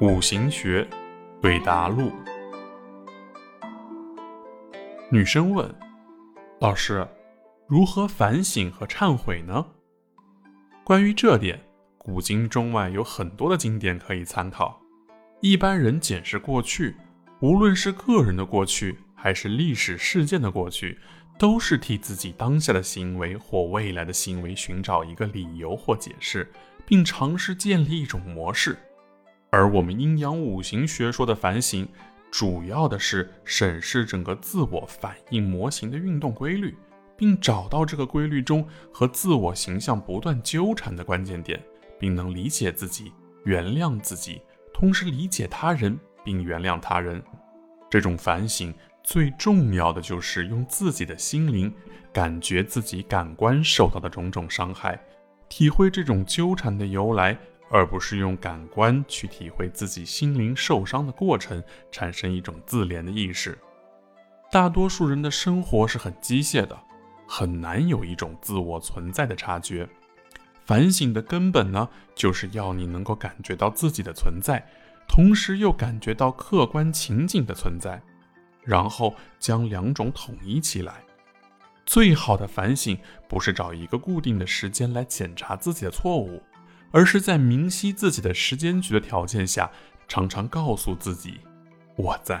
五行学对答录。女生问：老师，如何反省和忏悔呢？关于这点，古今中外有很多的经典可以参考。一般人检视过去，无论是个人的过去还是历史事件的过去，都是替自己当下的行为或未来的行为寻找一个理由或解释，并尝试建立一种模式。而我们阴阳五行学说的反省，主要的是审视整个自我反应模型的运动规律，并找到这个规律中和自我形象不断纠缠的关键点，并能理解自己，原谅自己，同时理解他人并原谅他人。这种反省最重要的就是用自己的心灵感觉自己感官受到的种种伤害，体会这种纠缠的由来，而不是用感官去体会自己心灵受伤的过程，产生一种自怜的意识。大多数人的生活是很机械的，很难有一种自我存在的察觉。反省的根本呢，就是要你能够感觉到自己的存在，同时又感觉到客观情景的存在，然后将两种统一起来。最好的反省不是找一个固定的时间来检查自己的错误，而是在明晰自己的时间局的条件下，常常告诉自己：我在。